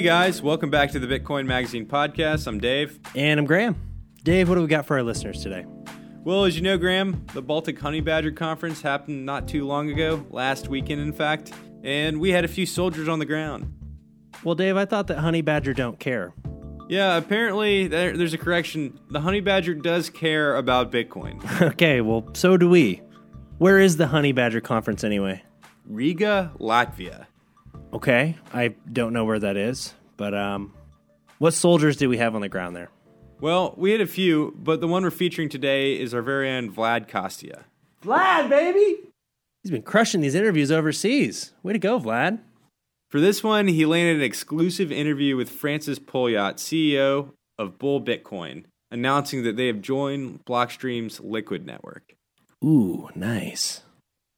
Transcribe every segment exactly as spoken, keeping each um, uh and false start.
Hey guys, welcome back to the Bitcoin Magazine podcast. I'm Dave. And I'm Graham. Dave, what do we got for our listeners today? Well, as you know, Graham, the Baltic Honey Badger Conference happened not too long ago, last weekend in fact, and we had a few soldiers on the ground. Well, Dave, I thought that honey badger don't care. Yeah, apparently there, there's a correction. The honey badger does care about Bitcoin. Okay, well, so do we. Where is the Honey Badger Conference anyway? Riga, Latvia. Okay, I don't know where that is, but um, what soldiers do we have on the ground there? Well, we had a few, but the one we're featuring today is our very own Vlad Costea. Vlad, baby! He's been crushing these interviews overseas. Way to go, Vlad. For this one, he landed an exclusive interview with Francis Pouliot, C E O of Bull Bitcoin, announcing that they have joined Blockstream's Liquid Network. Ooh, nice.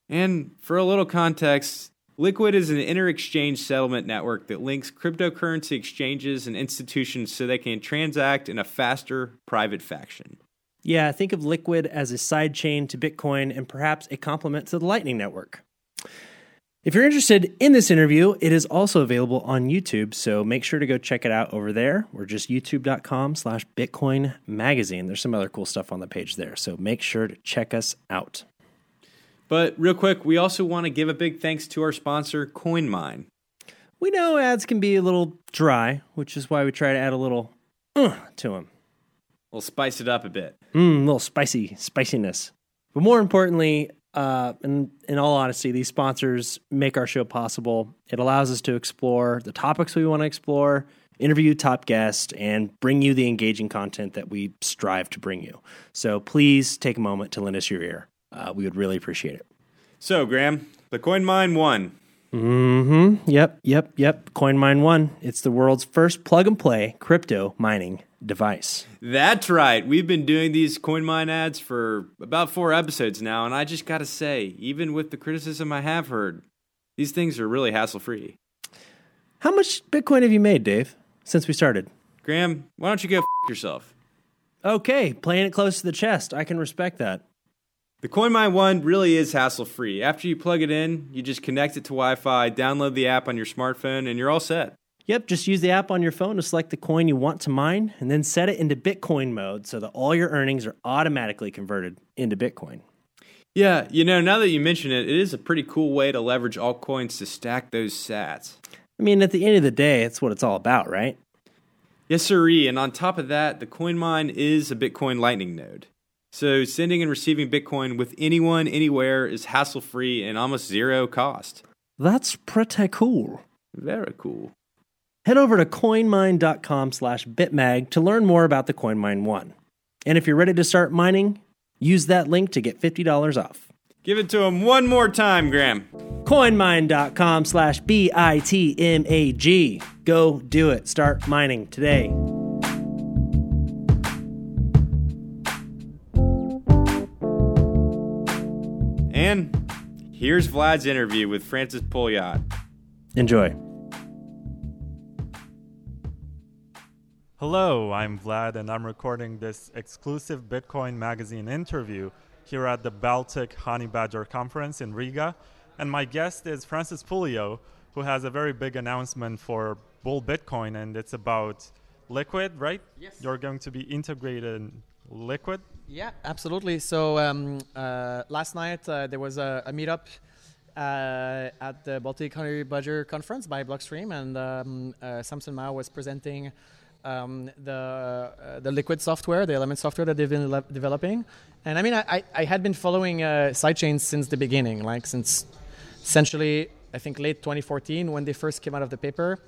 And for a little context, Liquid is an inter-exchange settlement network that links cryptocurrency exchanges and institutions so they can transact in a faster private fashion. Yeah, think of Liquid as a sidechain to Bitcoin and perhaps a complement to the Lightning Network. If you're interested in this interview, it is also available on YouTube, so make sure to go check it out over there. We're just youtube.com slash Bitcoin Magazine. There's some other cool stuff on the page there, so make sure to check us out. But real quick, we also want to give a big thanks to our sponsor, CoinMine. We know ads can be a little dry, which is why we try to add a little uh, to them. We'll spice it up a bit. Mm, a little spicy, spiciness. But more importantly, uh, in, in all honesty, these sponsors make our show possible. It allows us to explore the topics we want to explore, interview top guests, and bring you the engaging content that we strive to bring you. So please take a moment to lend us your ear. Uh, we would really appreciate it. So, Graham, the CoinMine One. Mm-hmm. Yep, yep, yep. CoinMine One. It's the world's first plug-and-play crypto mining device. That's right. We've been doing these CoinMine ads for about four episodes now, and I just got to say, even with the criticism I have heard, these things are really hassle-free. How much Bitcoin have you made, Dave, since we started? Graham, why don't you go f*** yourself? Okay, playing it close to the chest. I can respect that. The CoinMine One really is hassle-free. After you plug it in, you just connect it to Wi-Fi, download the app on your smartphone, and you're all set. Yep, just use the app on your phone to select the coin you want to mine, and then set it into Bitcoin mode so that all your earnings are automatically converted into Bitcoin. Yeah, you know, now that you mention it, it is a pretty cool way to leverage altcoins to stack those sats. I mean, at the end of the day, it's what it's all about, right? Yes, sirree, and on top of that, the CoinMine is a Bitcoin Lightning node. So sending and receiving Bitcoin with anyone, anywhere is hassle-free and almost zero cost. That's pretty cool. Very cool. Head over to coinmine.com slash bitmag to learn more about the CoinMine One. And if you're ready to start mining, use that link to get fifty dollars off. Give it to him one more time, Graham. coinmine.com slash B-I-T-M-A-G. Go do it. Start mining today. And here's Vlad's interview with Francis Pouliot. Enjoy. Hello, I'm Vlad, and I'm recording this exclusive Bitcoin Magazine interview here at the Baltic Honey Badger Conference in Riga. And my guest is Francis Pouliot, who has a very big announcement for Bull Bitcoin, and it's about Liquid, right? Yes. You're going to be integrated in Liquid? Yeah, absolutely. So um, uh, last night uh, there was a, a meetup uh, at the Baltic Honey Badger Conference by Blockstream, and um, uh, Samson Mao was presenting um, the uh, the Liquid software, the Elements software that they've been le- developing. And I mean, I, I, I had been following uh, sidechains since the beginning, like since essentially I think late twenty fourteen when they first came out of the paper.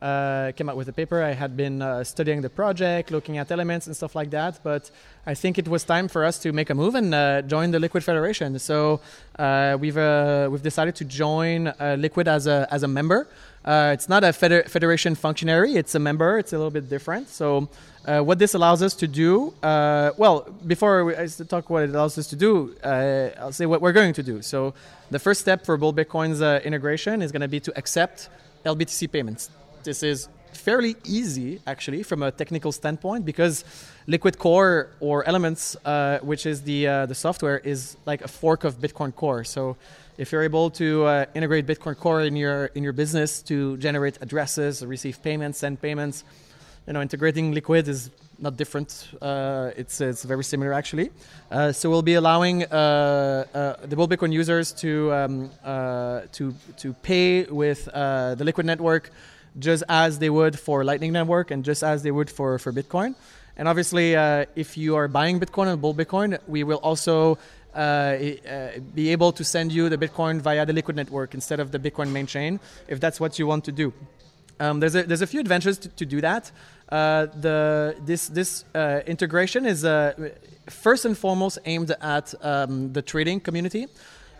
Uh, came out with the paper. I had been uh, studying the project, looking at elements and stuff like that, but I think it was time for us to make a move and uh, join the Liquid Federation. So uh, we've uh, we've decided to join uh, Liquid as a as a member. Uh, it's not a feder- federation functionary, it's a member, it's a little bit different. So uh, what this allows us to do, uh, well, before I talk what it allows us to do, uh, I'll say what we're going to do. So the first step for Bull Bitcoin's uh, integration is going to be to accept L B T C payments. This is fairly easy, actually, from a technical standpoint, because Liquid Core or Elements, uh, which is the uh, the software, is like a fork of Bitcoin Core. So if you're able to uh, integrate Bitcoin Core in your in your business to generate addresses, receive payments, send payments, you know, integrating Liquid is not different. Uh, it's it's very similar, actually. Uh, so we'll be allowing uh, uh, the Bull Bitcoin users to um, uh, to to pay with uh, the Liquid Network, just as they would for Lightning Network and just as they would for, for Bitcoin. And obviously, uh, if you are buying Bitcoin and Bull Bitcoin, we will also uh, uh, be able to send you the Bitcoin via the Liquid Network instead of the Bitcoin main chain, if that's what you want to do. Um, there's, a, there's a few adventures to, to do that. Uh, the, this this uh, integration is uh, first and foremost aimed at um, the trading community.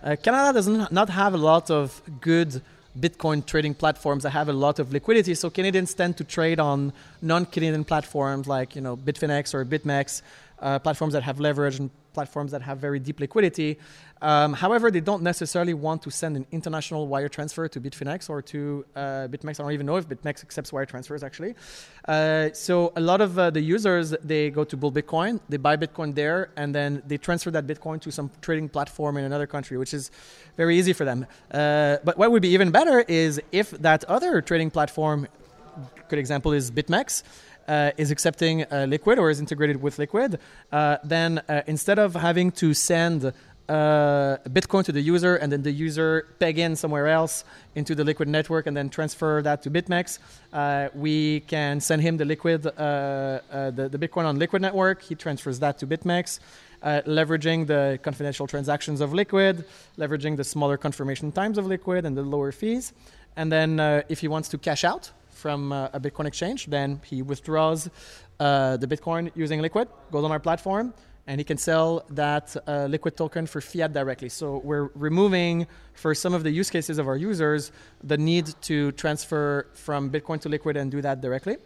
Uh, Canada does not have a lot of good Bitcoin trading platforms that have a lot of liquidity, so Canadians tend to trade on non-Canadian platforms like, you know, Bitfinex or BitMEX, uh, platforms that have leverage and platforms that have very deep liquidity. Um, however, they don't necessarily want to send an international wire transfer to Bitfinex or to uh, BitMEX. I don't even know if BitMEX accepts wire transfers, actually. Uh, so a lot of uh, the users, they go to Bull Bitcoin, they buy Bitcoin there, and then they transfer that Bitcoin to some trading platform in another country, which is very easy for them. Uh, but what would be even better is if that other trading platform, good example is BitMEX, Uh, is accepting uh, Liquid or is integrated with Liquid, uh, then uh, instead of having to send uh, Bitcoin to the user and then the user peg in somewhere else into the Liquid network and then transfer that to BitMEX, uh, we can send him the Liquid, uh, uh, the, the Bitcoin on Liquid network. He transfers that to BitMEX, uh, leveraging the confidential transactions of Liquid, leveraging the smaller confirmation times of Liquid and the lower fees. And then uh, if he wants to cash out from uh, a Bitcoin exchange, then he withdraws uh, the Bitcoin using Liquid, goes on our platform, and he can sell that uh, Liquid token for fiat directly. So we're removing, for some of the use cases of our users, the need to transfer from Bitcoin to Liquid and do that directly.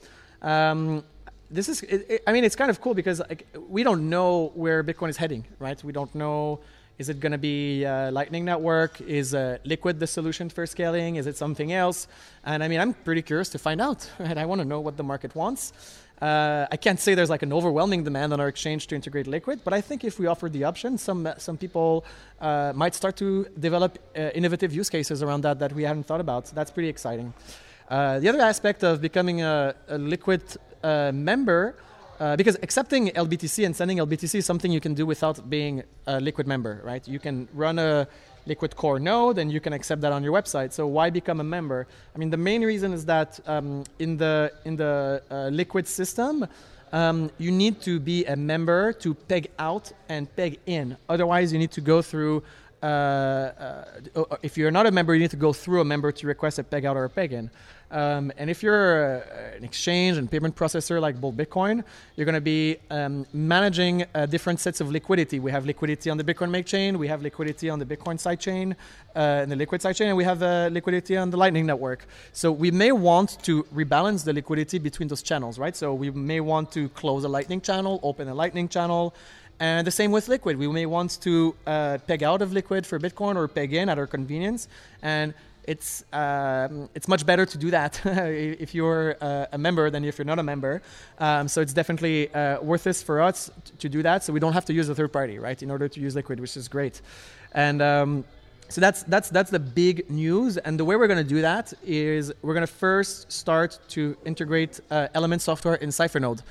Um, this is, it, it, I mean, it's kind of cool because like, we don't know where Bitcoin is heading, right? We don't know. Is it going to be uh, Lightning Network? Is uh, Liquid the solution for scaling? Is it something else? And I mean, I'm pretty curious to find out, right? I want to know what the market wants. Uh, I can't say there's like an overwhelming demand on our exchange to integrate Liquid, but I think if we offer the option, some some people uh, might start to develop uh, innovative use cases around that that we hadn't thought about. So that's pretty exciting. Uh, the other aspect of becoming a, a Liquid uh, member. Uh, because accepting L B T C and sending L B T C is something you can do without being a Liquid member, right? You can run a Liquid Core node and you can accept that on your website. So why become a member? I mean, the main reason is that um, in the in the uh, Liquid system, um, you need to be a member to peg out and peg in. Otherwise, you need to go through. Uh, uh, if you're not a member, you need to go through a member to request a peg out or a peg in. Um, and if you're uh, an exchange and payment processor like Bull Bitcoin, you're going to be um, managing uh, different sets of liquidity. We have liquidity on the Bitcoin Make chain, we have liquidity on the Bitcoin sidechain, uh, and the Liquid sidechain, and we have uh, liquidity on the Lightning Network. So we may want to rebalance the liquidity between those channels, right? So we may want to close a Lightning channel, open a Lightning channel. And the same with Liquid. We may want to uh, peg out of Liquid for Bitcoin or peg in at our convenience. And it's um, it's much better to do that if you're uh, a member than if you're not a member. Um, so it's definitely uh, worth this for us to do that. So we don't have to use a third party, right, in order to use Liquid, which is great. And um, so that's, that's, that's the big news. And the way we're going to do that is we're going to first start to integrate uh, Element software in CypherNode.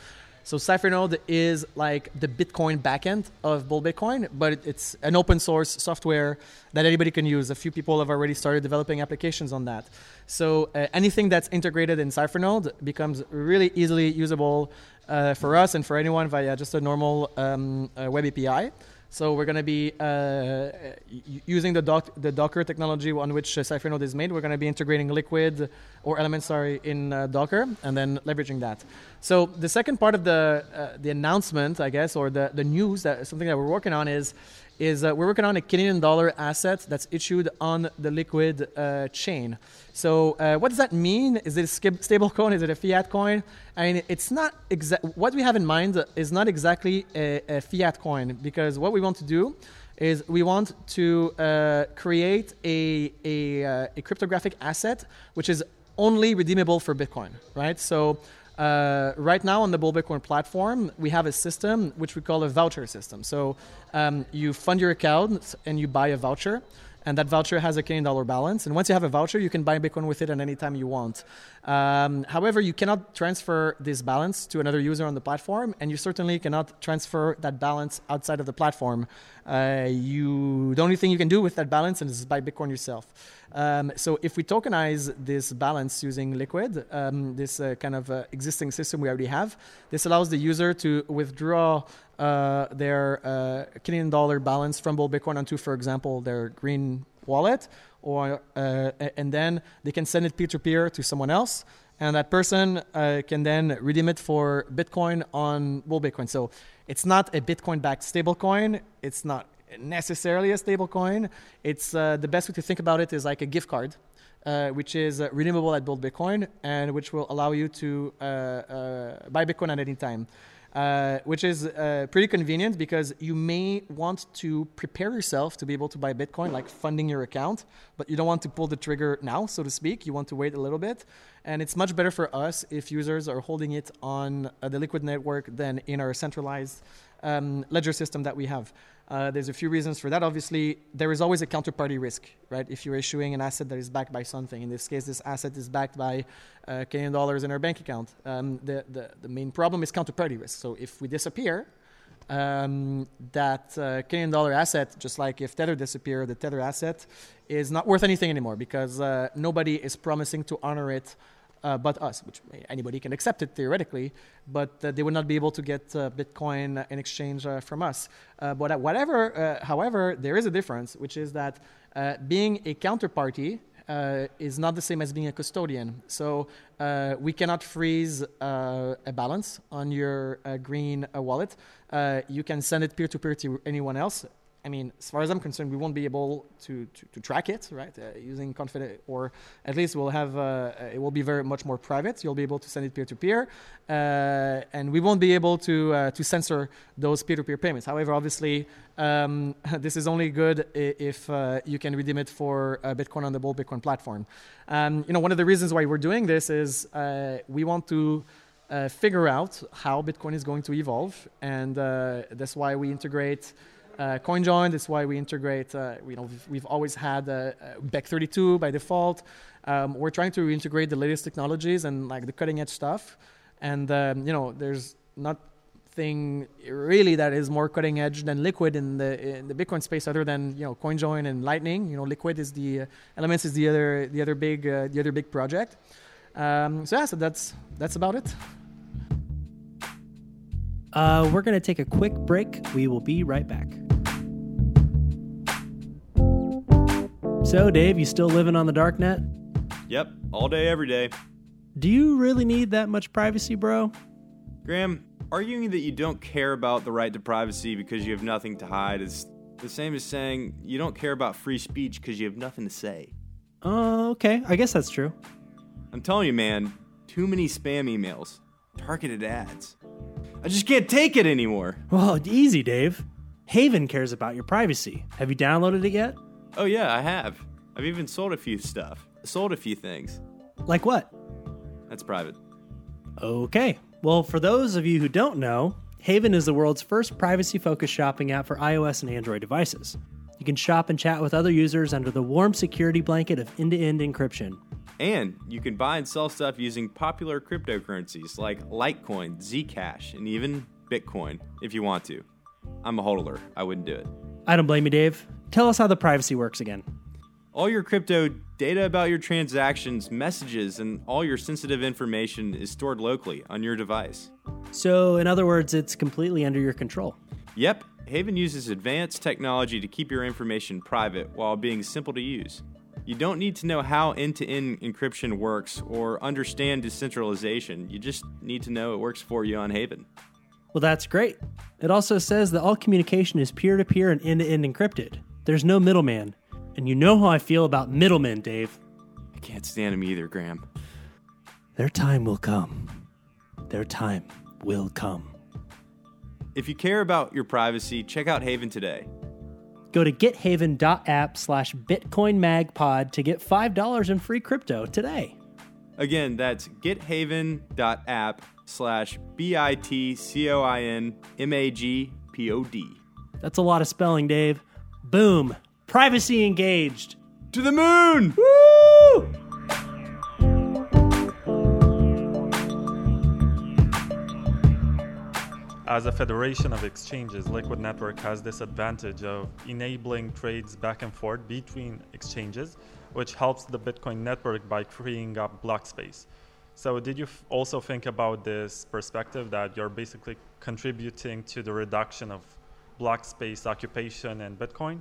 So CypherNode is like the Bitcoin backend of Bull Bitcoin, but it's an open source software that anybody can use. A few people have already started developing applications on that. So uh, anything that's integrated in CypherNode becomes really easily usable uh, for us and for anyone via just a normal um, uh, web A P I. So we're going to be uh, using the, doc the Docker technology on which uh, CypherNode is made. We're going to be integrating Liquid or Elements, sorry, in uh, Docker and then leveraging that. So the second part of the uh, the announcement, I guess, or the, the news, that something that we're working on is, is uh, we're working on a Canadian dollar asset that's issued on the Liquid uh, chain. So uh, what does that mean? Is it a stable coin? Is it a fiat coin? I mean, it's not exact. What we have in mind is not exactly a, a fiat coin, because what we want to do is we want to uh, create a, a, uh, a cryptographic asset which is only redeemable for Bitcoin, right? So uh, right now on the Bull Bitcoin platform, we have a system which we call a voucher system. So um, you fund your account and you buy a voucher, and that voucher has a Canadian dollar balance. And once you have a voucher, you can buy Bitcoin with it at any time you want. Um, however, you cannot transfer this balance to another user on the platform, and you certainly cannot transfer that balance outside of the platform. Uh, you, the only thing you can do with that balance is buy Bitcoin yourself. Um, so if we tokenize this balance using Liquid, um, this uh, kind of uh, existing system we already have, this allows the user to withdraw uh, their uh, Canadian dollar balance from Bull Bitcoin onto, for example, their green wallet, or uh, and then they can send it peer-to-peer to someone else, and that person uh, can then redeem it for Bitcoin on Bull Bitcoin. So it's not a Bitcoin-backed stablecoin. It's not necessarily a stablecoin. It's uh, the best way to think about it is like a gift card, uh, which is uh, redeemable at Bull Bitcoin and which will allow you to uh, uh, buy Bitcoin at any time. Uh, which is uh, pretty convenient because you may want to prepare yourself to be able to buy Bitcoin, like funding your account, but you don't want to pull the trigger now, so to speak. You want to wait a little bit. And it's much better for us if users are holding it on uh, the Liquid network than in our centralized um, ledger system that we have. Uh, there's a few reasons for that. Obviously, there is always a counterparty risk, right? If you're issuing an asset that is backed by something, in this case, this asset is backed by uh, Canadian dollars in our bank account. Um, the, the, the main problem is counterparty risk. So if we disappear, um, that uh, Canadian dollar asset, just like if Tether disappeared, the Tether asset is not worth anything anymore because uh, nobody is promising to honor it Uh, but us, which anybody can accept it theoretically, but uh, they would not be able to get uh, Bitcoin in exchange uh, from us. Uh, but whatever, uh, however, there is a difference, which is that uh, being a counterparty uh, is not the same as being a custodian. So uh, we cannot freeze uh, a balance on your uh, green uh, wallet. Uh, you can send it peer-to-peer to anyone else. I mean, as far as I'm concerned, we won't be able to, to, to track it, right? Uh, using confident, or at least we'll have, uh, it will be very much more private. You'll be able to send it peer-to-peer, uh, and we won't be able to uh, to censor those peer-to-peer payments. However, obviously, um, this is only good if uh, you can redeem it for uh, Bitcoin on the Bull Bitcoin platform. Um, you know, one of the reasons why we're doing this is uh, we want to uh, figure out how Bitcoin is going to evolve, and uh, that's why we integrate Uh, CoinJoin. That's why we integrate, uh, you know, we've, we've always had uh, Bech thirty-two by default. Um, we're trying to reintegrate the latest technologies and like the cutting edge stuff. And, um, you know, there's nothing really that is more cutting edge than Liquid in the in the Bitcoin space other than, you know, CoinJoin and Lightning. You know, Liquid is the, uh, Elements is the other the other big, uh, the other big project. Um, so yeah, so that's, that's about it. Uh, we're going to take a quick break. We will be right back. So, Dave, you still living on the darknet? Yep, all day, every day. Do you really need that much privacy, bro? Graham, arguing that you don't care about the right to privacy because you have nothing to hide is the same as saying you don't care about free speech because you have nothing to say. Oh, uh, okay. I guess that's true. I'm telling you, man, too many spam emails, targeted ads. I just can't take it anymore. Well, easy, Dave. Haven cares about your privacy. Have you downloaded it yet? Oh, yeah, I have. I've even sold a few stuff. Sold a few things. Like what? That's private. Okay. Well, for those of you who don't know, Haven is the world's first privacy-focused shopping app for iOS and Android devices. You can shop and chat with other users under the warm security blanket of end-to-end encryption. And you can buy and sell stuff using popular cryptocurrencies like Litecoin, Zcash, and even Bitcoin if you want to. I'm a hodler. I wouldn't do it. I don't blame you, Dave. Tell us how the privacy works again. All your crypto data about your transactions, messages, and all your sensitive information is stored locally on your device. So, in other words, it's completely under your control. Yep. Haven uses advanced technology to keep your information private while being simple to use. You don't need to know how end-to-end encryption works or understand decentralization. You just need to know it works for you on Haven. Well, that's great. It also says that all communication is peer-to-peer and end-to-end encrypted. There's no middleman. And you know how I feel about middlemen, Dave. I can't stand them either, Graham. Their time will come. Their time will come. If you care about your privacy, check out Haven today. Go to gethaven dot app slash bitcoinmagpod to get five dollars in free crypto today. Again, that's gethaven.app slash B I T C O I N M A G P O D. That's a lot of spelling, Dave. Boom. Privacy engaged. To the moon! Woo! As a federation of exchanges, Liquid Network has this advantage of enabling trades back and forth between exchanges, which helps the Bitcoin network by freeing up block space. So did you f- also think about this perspective that you're basically contributing to the reduction of block space occupation in Bitcoin?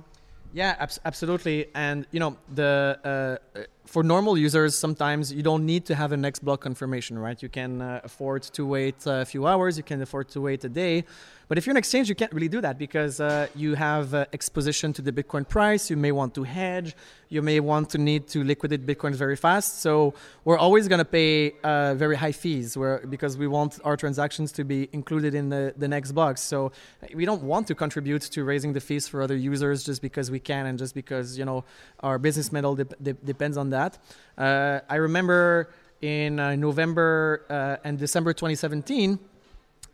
Yeah, ab- absolutely. And, you know, the uh, for normal users, sometimes you don't need to have a next block confirmation, right? You can uh, afford to wait a few hours. You can afford to wait a day. But if you're an exchange, you can't really do that because uh, you have uh, exposition to the Bitcoin price. You may want to hedge. You may want to need to liquidate Bitcoin very fast. So we're always going to pay uh, very high fees where, because we want our transactions to be included in the, the next block. So we don't want to contribute to raising the fees for other users just because we can and just because, you know, our business model de- de- depends on that. Uh, I remember in uh, November uh, and December twenty seventeen,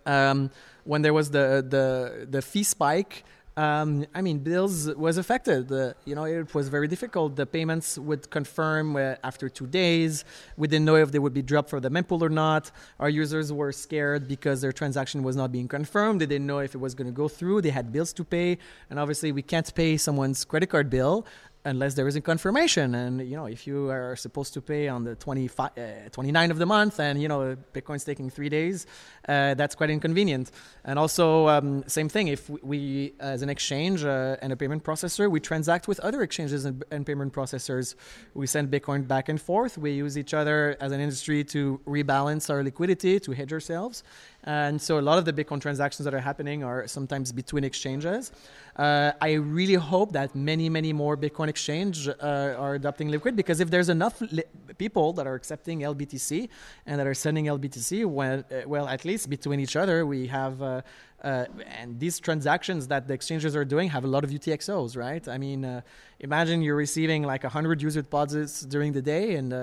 um, when there was the the, the fee spike, um, I mean, Bills was affected. Uh, you know, it was very difficult. The payments would confirm uh, after two days. We didn't know if they would be dropped for the mempool or not. Our users were scared because their transaction was not being confirmed. They didn't know if it was going to go through. They had bills to pay. And obviously, we can't pay someone's credit card bill unless there isn't confirmation. And, you know, if you are supposed to pay on the twenty-ninth of the month and, you know, Bitcoin's taking three days, uh, that's quite inconvenient. And also, um, same thing, if we, we as an exchange uh, and a payment processor, we transact with other exchanges and, and payment processors. We send Bitcoin back and forth. We use each other as an industry to rebalance our liquidity, to hedge ourselves. And so a lot of the Bitcoin transactions that are happening are sometimes between exchanges. Uh, I really hope that many, many more Bitcoin exchanges uh, are adopting Liquid, because if there's enough li- people that are accepting L B T C and that are sending L B T C, well, uh, well at least between each other, we have... Uh, Uh, and these transactions that the exchanges are doing have a lot of U T X Os, right? I mean, uh, imagine you're receiving like one hundred user deposits during the day and uh,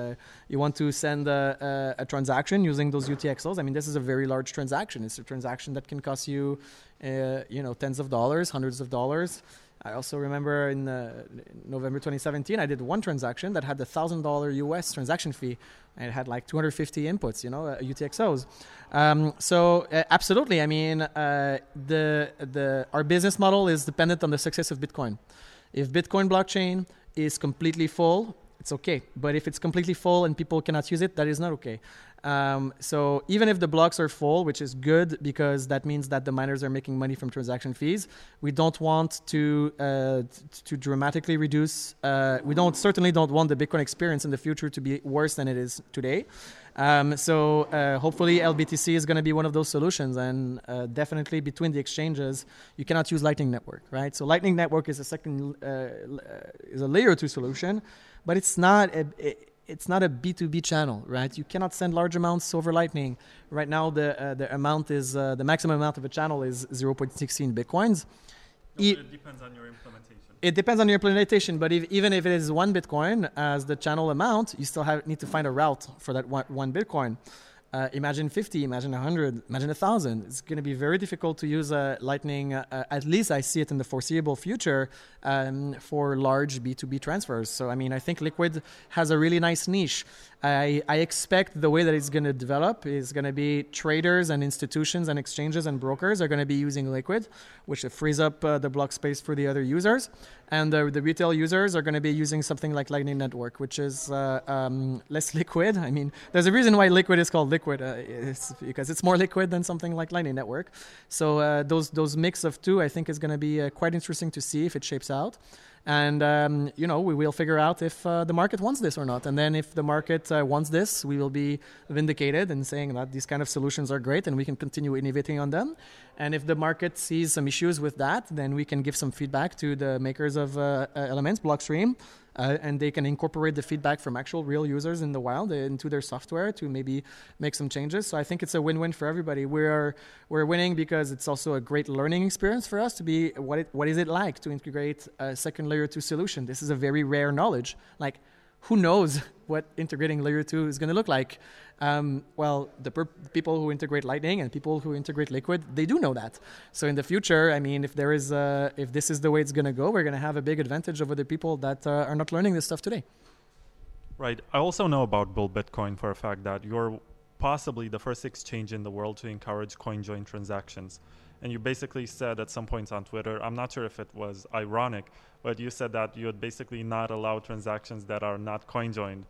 you want to send a, a, a transaction using those U T X Os. I mean, this is a very large transaction. It's a transaction that can cost you, uh, you know, tens of dollars, hundreds of dollars. I also remember in uh, November twenty seventeen, I did one transaction that had the one thousand dollars U S transaction fee. And it had like two hundred fifty inputs, you know, uh, U T X Os. Um, so uh, absolutely, I mean, uh, the the our business model is dependent on the success of Bitcoin. If Bitcoin blockchain is completely full, it's okay. But if it's completely full and people cannot use it, that is not okay. Um, so even if the blocks are full, which is good because that means that the miners are making money from transaction fees, we don't want to uh, t- to dramatically reduce. Uh, we don't certainly don't want the Bitcoin experience in the future to be worse than it is today. Um, so uh, hopefully L B T C is going to be one of those solutions. And uh, definitely between the exchanges, you cannot use Lightning Network, right? So Lightning Network is a second uh, is a layer two solution, but it's not a. It, It's not a B two B channel, right? You cannot send large amounts over Lightning. Right now, the uh, the amount is uh, the maximum amount of a channel is zero point one six bitcoins. No, e- it depends on your implementation. It depends on your implementation, but if, even if it is one bitcoin as the channel amount, you still have need to find a route for that one, one bitcoin. Uh, imagine fifty, imagine one hundred, imagine one thousand. It's going to be very difficult to use uh, Lightning, uh, uh, at least I see it in the foreseeable future, um, for large B two B transfers. So, I mean, I think Liquid has a really nice niche. I, I expect the way that it's going to develop is going to be traders and institutions and exchanges and brokers are going to be using Liquid, which frees up uh, the block space for the other users. And uh, the retail users are going to be using something like Lightning Network, which is uh, um, less liquid. I mean, there's a reason why Liquid is called Liquid, uh, it's because it's more liquid than something like Lightning Network. So uh, those those mix of two, I think, is going to be uh, quite interesting to see if it shapes out. And, um, you know, we will figure out if uh, the market wants this or not. And then if the market uh, wants this, we will be vindicated in saying that these kind of solutions are great and we can continue innovating on them. And if the market sees some issues with that, then we can give some feedback to the makers of uh, Elements, Blockstream, uh, and they can incorporate the feedback from actual real users in the wild into their software to maybe make some changes. So I think it's a win-win for everybody. We're we're winning because it's also a great learning experience for us to be, what it, what is it like to integrate a second layer two solution? This is a very rare knowledge. Like, who knows what integrating layer two is going to look like. Um, well, the per people who integrate Lightning and people who integrate Liquid, they do know that. So in the future, I mean, if there is, a, if this is the way it's going to go, we're going to have a big advantage over the people that uh, are not learning this stuff today. Right. I also know about Bull Bitcoin for a fact that you're possibly the first exchange in the world to encourage CoinJoin transactions. And you basically said at some points on Twitter, I'm not sure if it was ironic, but you said that you would basically not allow transactions that are not CoinJoined.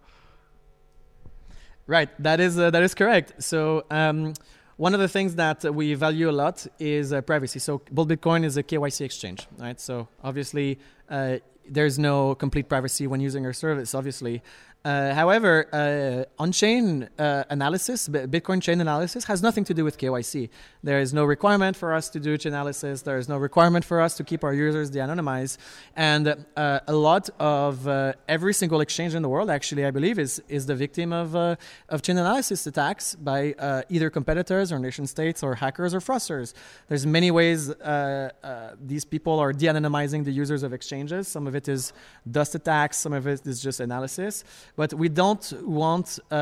Right. That is, uh, that is correct. So um, one of the things that we value a lot is uh, privacy. So Bull Bitcoin is a K Y C exchange, right? So obviously, uh, there's no complete privacy when using our service, obviously. Uh, however, uh, on-chain uh, analysis, Bitcoin chain analysis, has nothing to do with K Y C. There is no requirement for us to do chain analysis. There is no requirement for us to keep our users de-anonymized. And uh, a lot of uh, every single exchange in the world, actually, I believe, is is the victim of uh, of chain analysis attacks by uh, either competitors or nation states or hackers or fraudsters. There's many ways uh, uh, these people are de-anonymizing the users of exchanges. Some of it is dust attacks. Some of it is just analysis. But we don't want uh,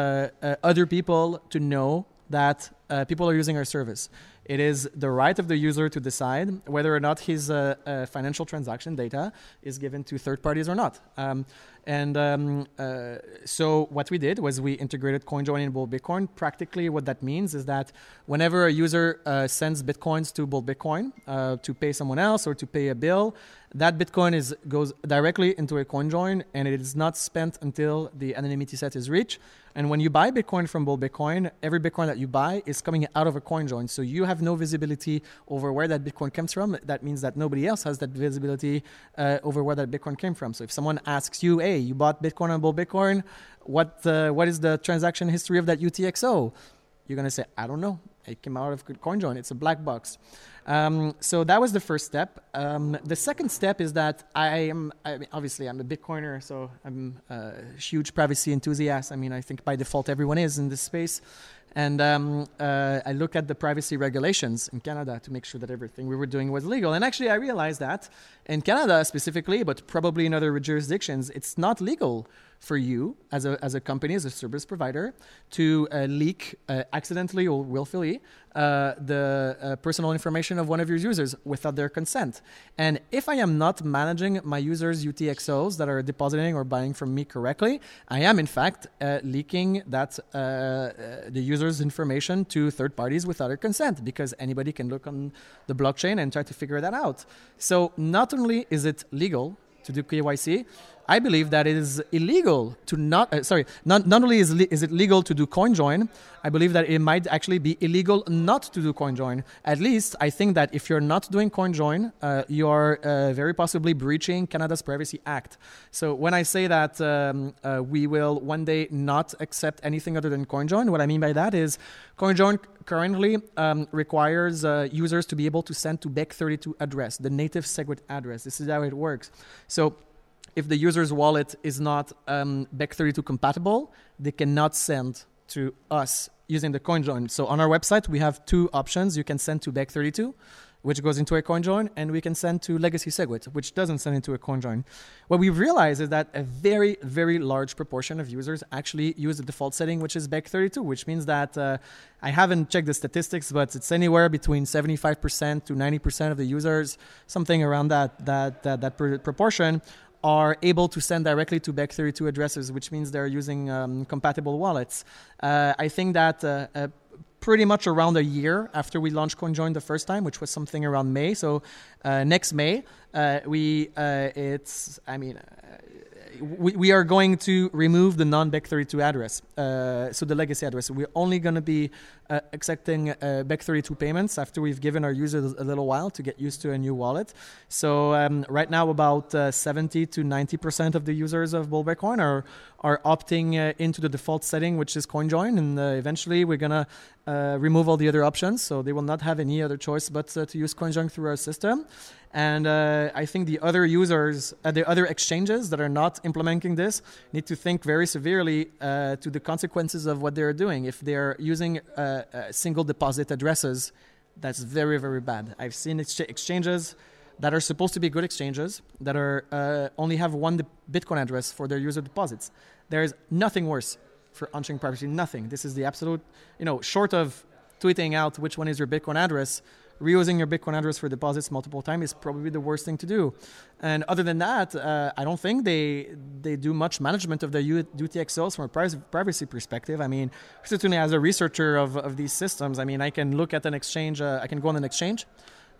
uh, other people to know that uh, people are using our service. It is the right of the user to decide whether or not his uh, uh, financial transaction data is given to third parties or not. Um, and um, uh, so what we did was we integrated CoinJoin and Bull Bitcoin. Practically what that means is that whenever a user uh, sends Bitcoins to Bull Bitcoin uh, to pay someone else or to pay a bill, that Bitcoin is, goes directly into a CoinJoin, and it is not spent until the anonymity set is reached. And when you buy Bitcoin from Bull Bitcoin, every Bitcoin that you buy is coming out of a CoinJoin. So you have no visibility over where that Bitcoin comes from. That means that nobody else has that visibility uh, over where that Bitcoin came from. So if someone asks you, hey, you bought Bitcoin on Bull Bitcoin, what, uh, what is the transaction history of that U T X O? You're going to say, I don't know. It came out of CoinJoin. It's a black box. Um, so that was the first step. Um, the second step is that I am, I mean, obviously, I'm a Bitcoiner, so I'm a huge privacy enthusiast. I mean, I think by default, everyone is in this space. And um, uh, I looked at the privacy regulations in Canada to make sure that everything we were doing was legal. And actually, I realized that in Canada specifically, but probably in other jurisdictions, it's not legal for you as a, as a company, as a service provider, to uh, leak uh, accidentally or willfully uh, the uh, personal information of one of your users without their consent. And if I am not managing my users' U T X Os that are depositing or buying from me correctly, I am, in fact, uh, leaking that uh, uh, the user's information to third parties without their consent, because anybody can look on the blockchain and try to figure that out. So not only is it legal to do K Y C, I believe that it is illegal to not, uh, sorry, not, not only is, is it legal to do CoinJoin, I believe that it might actually be illegal not to do CoinJoin. At least I think that if you're not doing CoinJoin, uh, you are uh, very possibly breaching Canada's Privacy Act. So when I say that um, uh, we will one day not accept anything other than CoinJoin, what I mean by that is CoinJoin currently um, requires uh, users to be able to send to Bech thirty-two address, the native SegWit address. This is how it works. So if the user's wallet is not um, Bech thirty-two compatible, they cannot send to us using the CoinJoin. So on our website, we have two options. You can send to Bech thirty-two, which goes into a CoinJoin, and we can send to Legacy SegWit, which doesn't send into a CoinJoin. What we've realized is that a very, very large proportion of users actually use the default setting, which is Bech thirty-two, which means that uh, I haven't checked the statistics, but it's anywhere between seventy-five percent to ninety percent of the users, something around that, that, that, that pr proportion, are able to send directly to Bech thirty-two addresses, which means they're using um, compatible wallets. Uh, I think that uh, uh, pretty much around a year after we launched CoinJoin the first time, which was something around May, so uh, next May, uh, we uh, it's I mean. Uh, We, we are going to remove the non-Bech thirty-two address, uh, so the legacy address. We're only going to be uh, accepting uh, Bech thirty-two payments after we've given our users a little while to get used to a new wallet. So um, right now, about uh, seventy to ninety percent of the users of Bull Bitcoin are, are opting uh, into the default setting, which is CoinJoin, and uh, eventually we're going to uh, remove all the other options, so they will not have any other choice but uh, to use CoinJoin through our system. And uh, I think the other users, uh, the other exchanges that are not implementing this need to think very severely uh, to the consequences of what they're doing. If they're using uh, uh, single deposit addresses, that's very, very bad. I've seen ex exchanges that are supposed to be good exchanges that are uh, only have one Bitcoin address for their user deposits. There is nothing worse for on-chain privacy, nothing. This is the absolute, you know, short of tweeting out which one is your Bitcoin address, reusing your Bitcoin address for deposits multiple times is probably the worst thing to do. And other than that, uh, I don't think they they do much management of their U T X Os from a privacy perspective. I mean, certainly as a researcher of, of these systems, I mean, I can look at an exchange, uh, I can go on an exchange,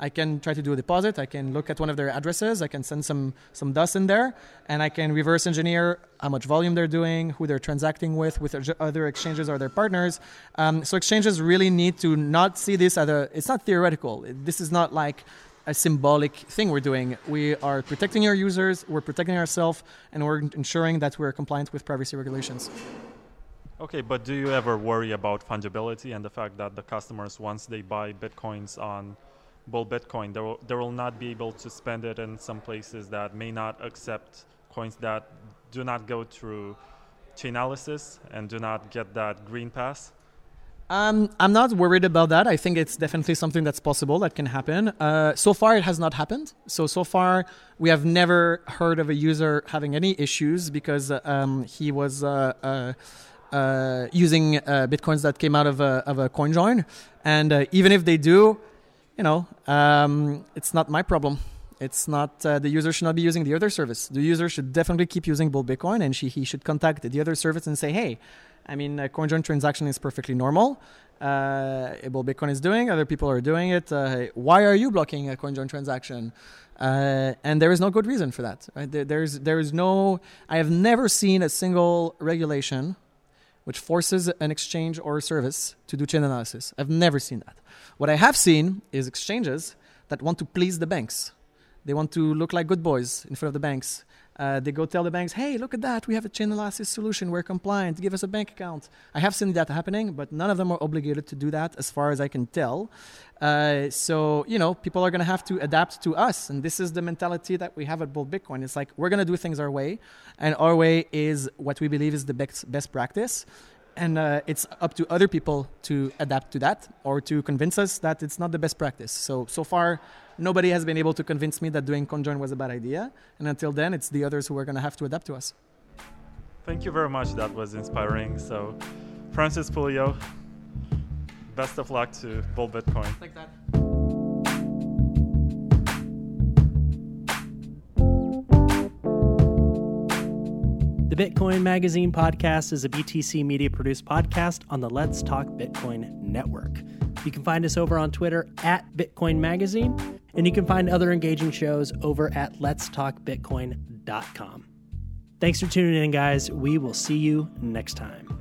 I can try to do a deposit, I can look at one of their addresses, I can send some some dust in there, and I can reverse engineer how much volume they're doing, who they're transacting with, with other exchanges or their partners. Um, so exchanges really need to not see this as a, it's not theoretical. This is not like a symbolic thing we're doing. We are protecting our users, we're protecting ourselves, and we're ensuring that we're compliant with privacy regulations. Okay, but do you ever worry about fungibility and the fact that the customers, once they buy Bitcoins on Bull Bitcoin, they will, they will not be able to spend it in some places that may not accept coins that do not go through Chainalysis and do not get that green pass? Um, I'm not worried about that. I think it's definitely something that's possible, that can happen. Uh, so far, it has not happened. So, so far, we have never heard of a user having any issues because um, he was Uh, uh, uh, using uh, Bitcoins that came out of a, of a CoinJoin. And uh, even if they do, you know, um, it's not my problem. It's not, uh, the user should not be using the other service. The user should definitely keep using Bull Bitcoin, and she, he should contact the other service and say, hey, I mean, a CoinJoin transaction is perfectly normal. Uh, Bull Bitcoin is doing, other people are doing it. Uh, why are you blocking a CoinJoin transaction? Uh, and there is no good reason for that. Right? There, there's, there is no, I have never seen a single regulation which forces an exchange or a service to do chain analysis. I've never seen that. What I have seen is exchanges that want to please the banks. They want to look like good boys in front of the banks. Uh, they go tell the banks, hey, look at that, we have a chain analysis solution, we're compliant, give us a bank account. I have seen that happening, but none of them are obligated to do that as far as I can tell. Uh, so, you know, people are going to have to adapt to us, and this is the mentality that we have at Bull Bitcoin. It's like, we're going to do things our way, and our way is what we believe is the best, best practice, and uh, it's up to other people to adapt to that or to convince us that it's not the best practice. So, so far, nobody has been able to convince me that doing CoinJoin was a bad idea. And until then, it's the others who are going to have to adapt to us. Thank you very much. That was inspiring. So, Francis Pouliot, best of luck to Bull Bitcoin. Like that. The Bitcoin Magazine podcast is a B T C media-produced podcast on the Let's Talk Bitcoin network. You can find us over on Twitter at Bitcoin Magazine, and you can find other engaging shows over at letstalkbitcoin dot com. Thanks for tuning in, guys. We will see you next time.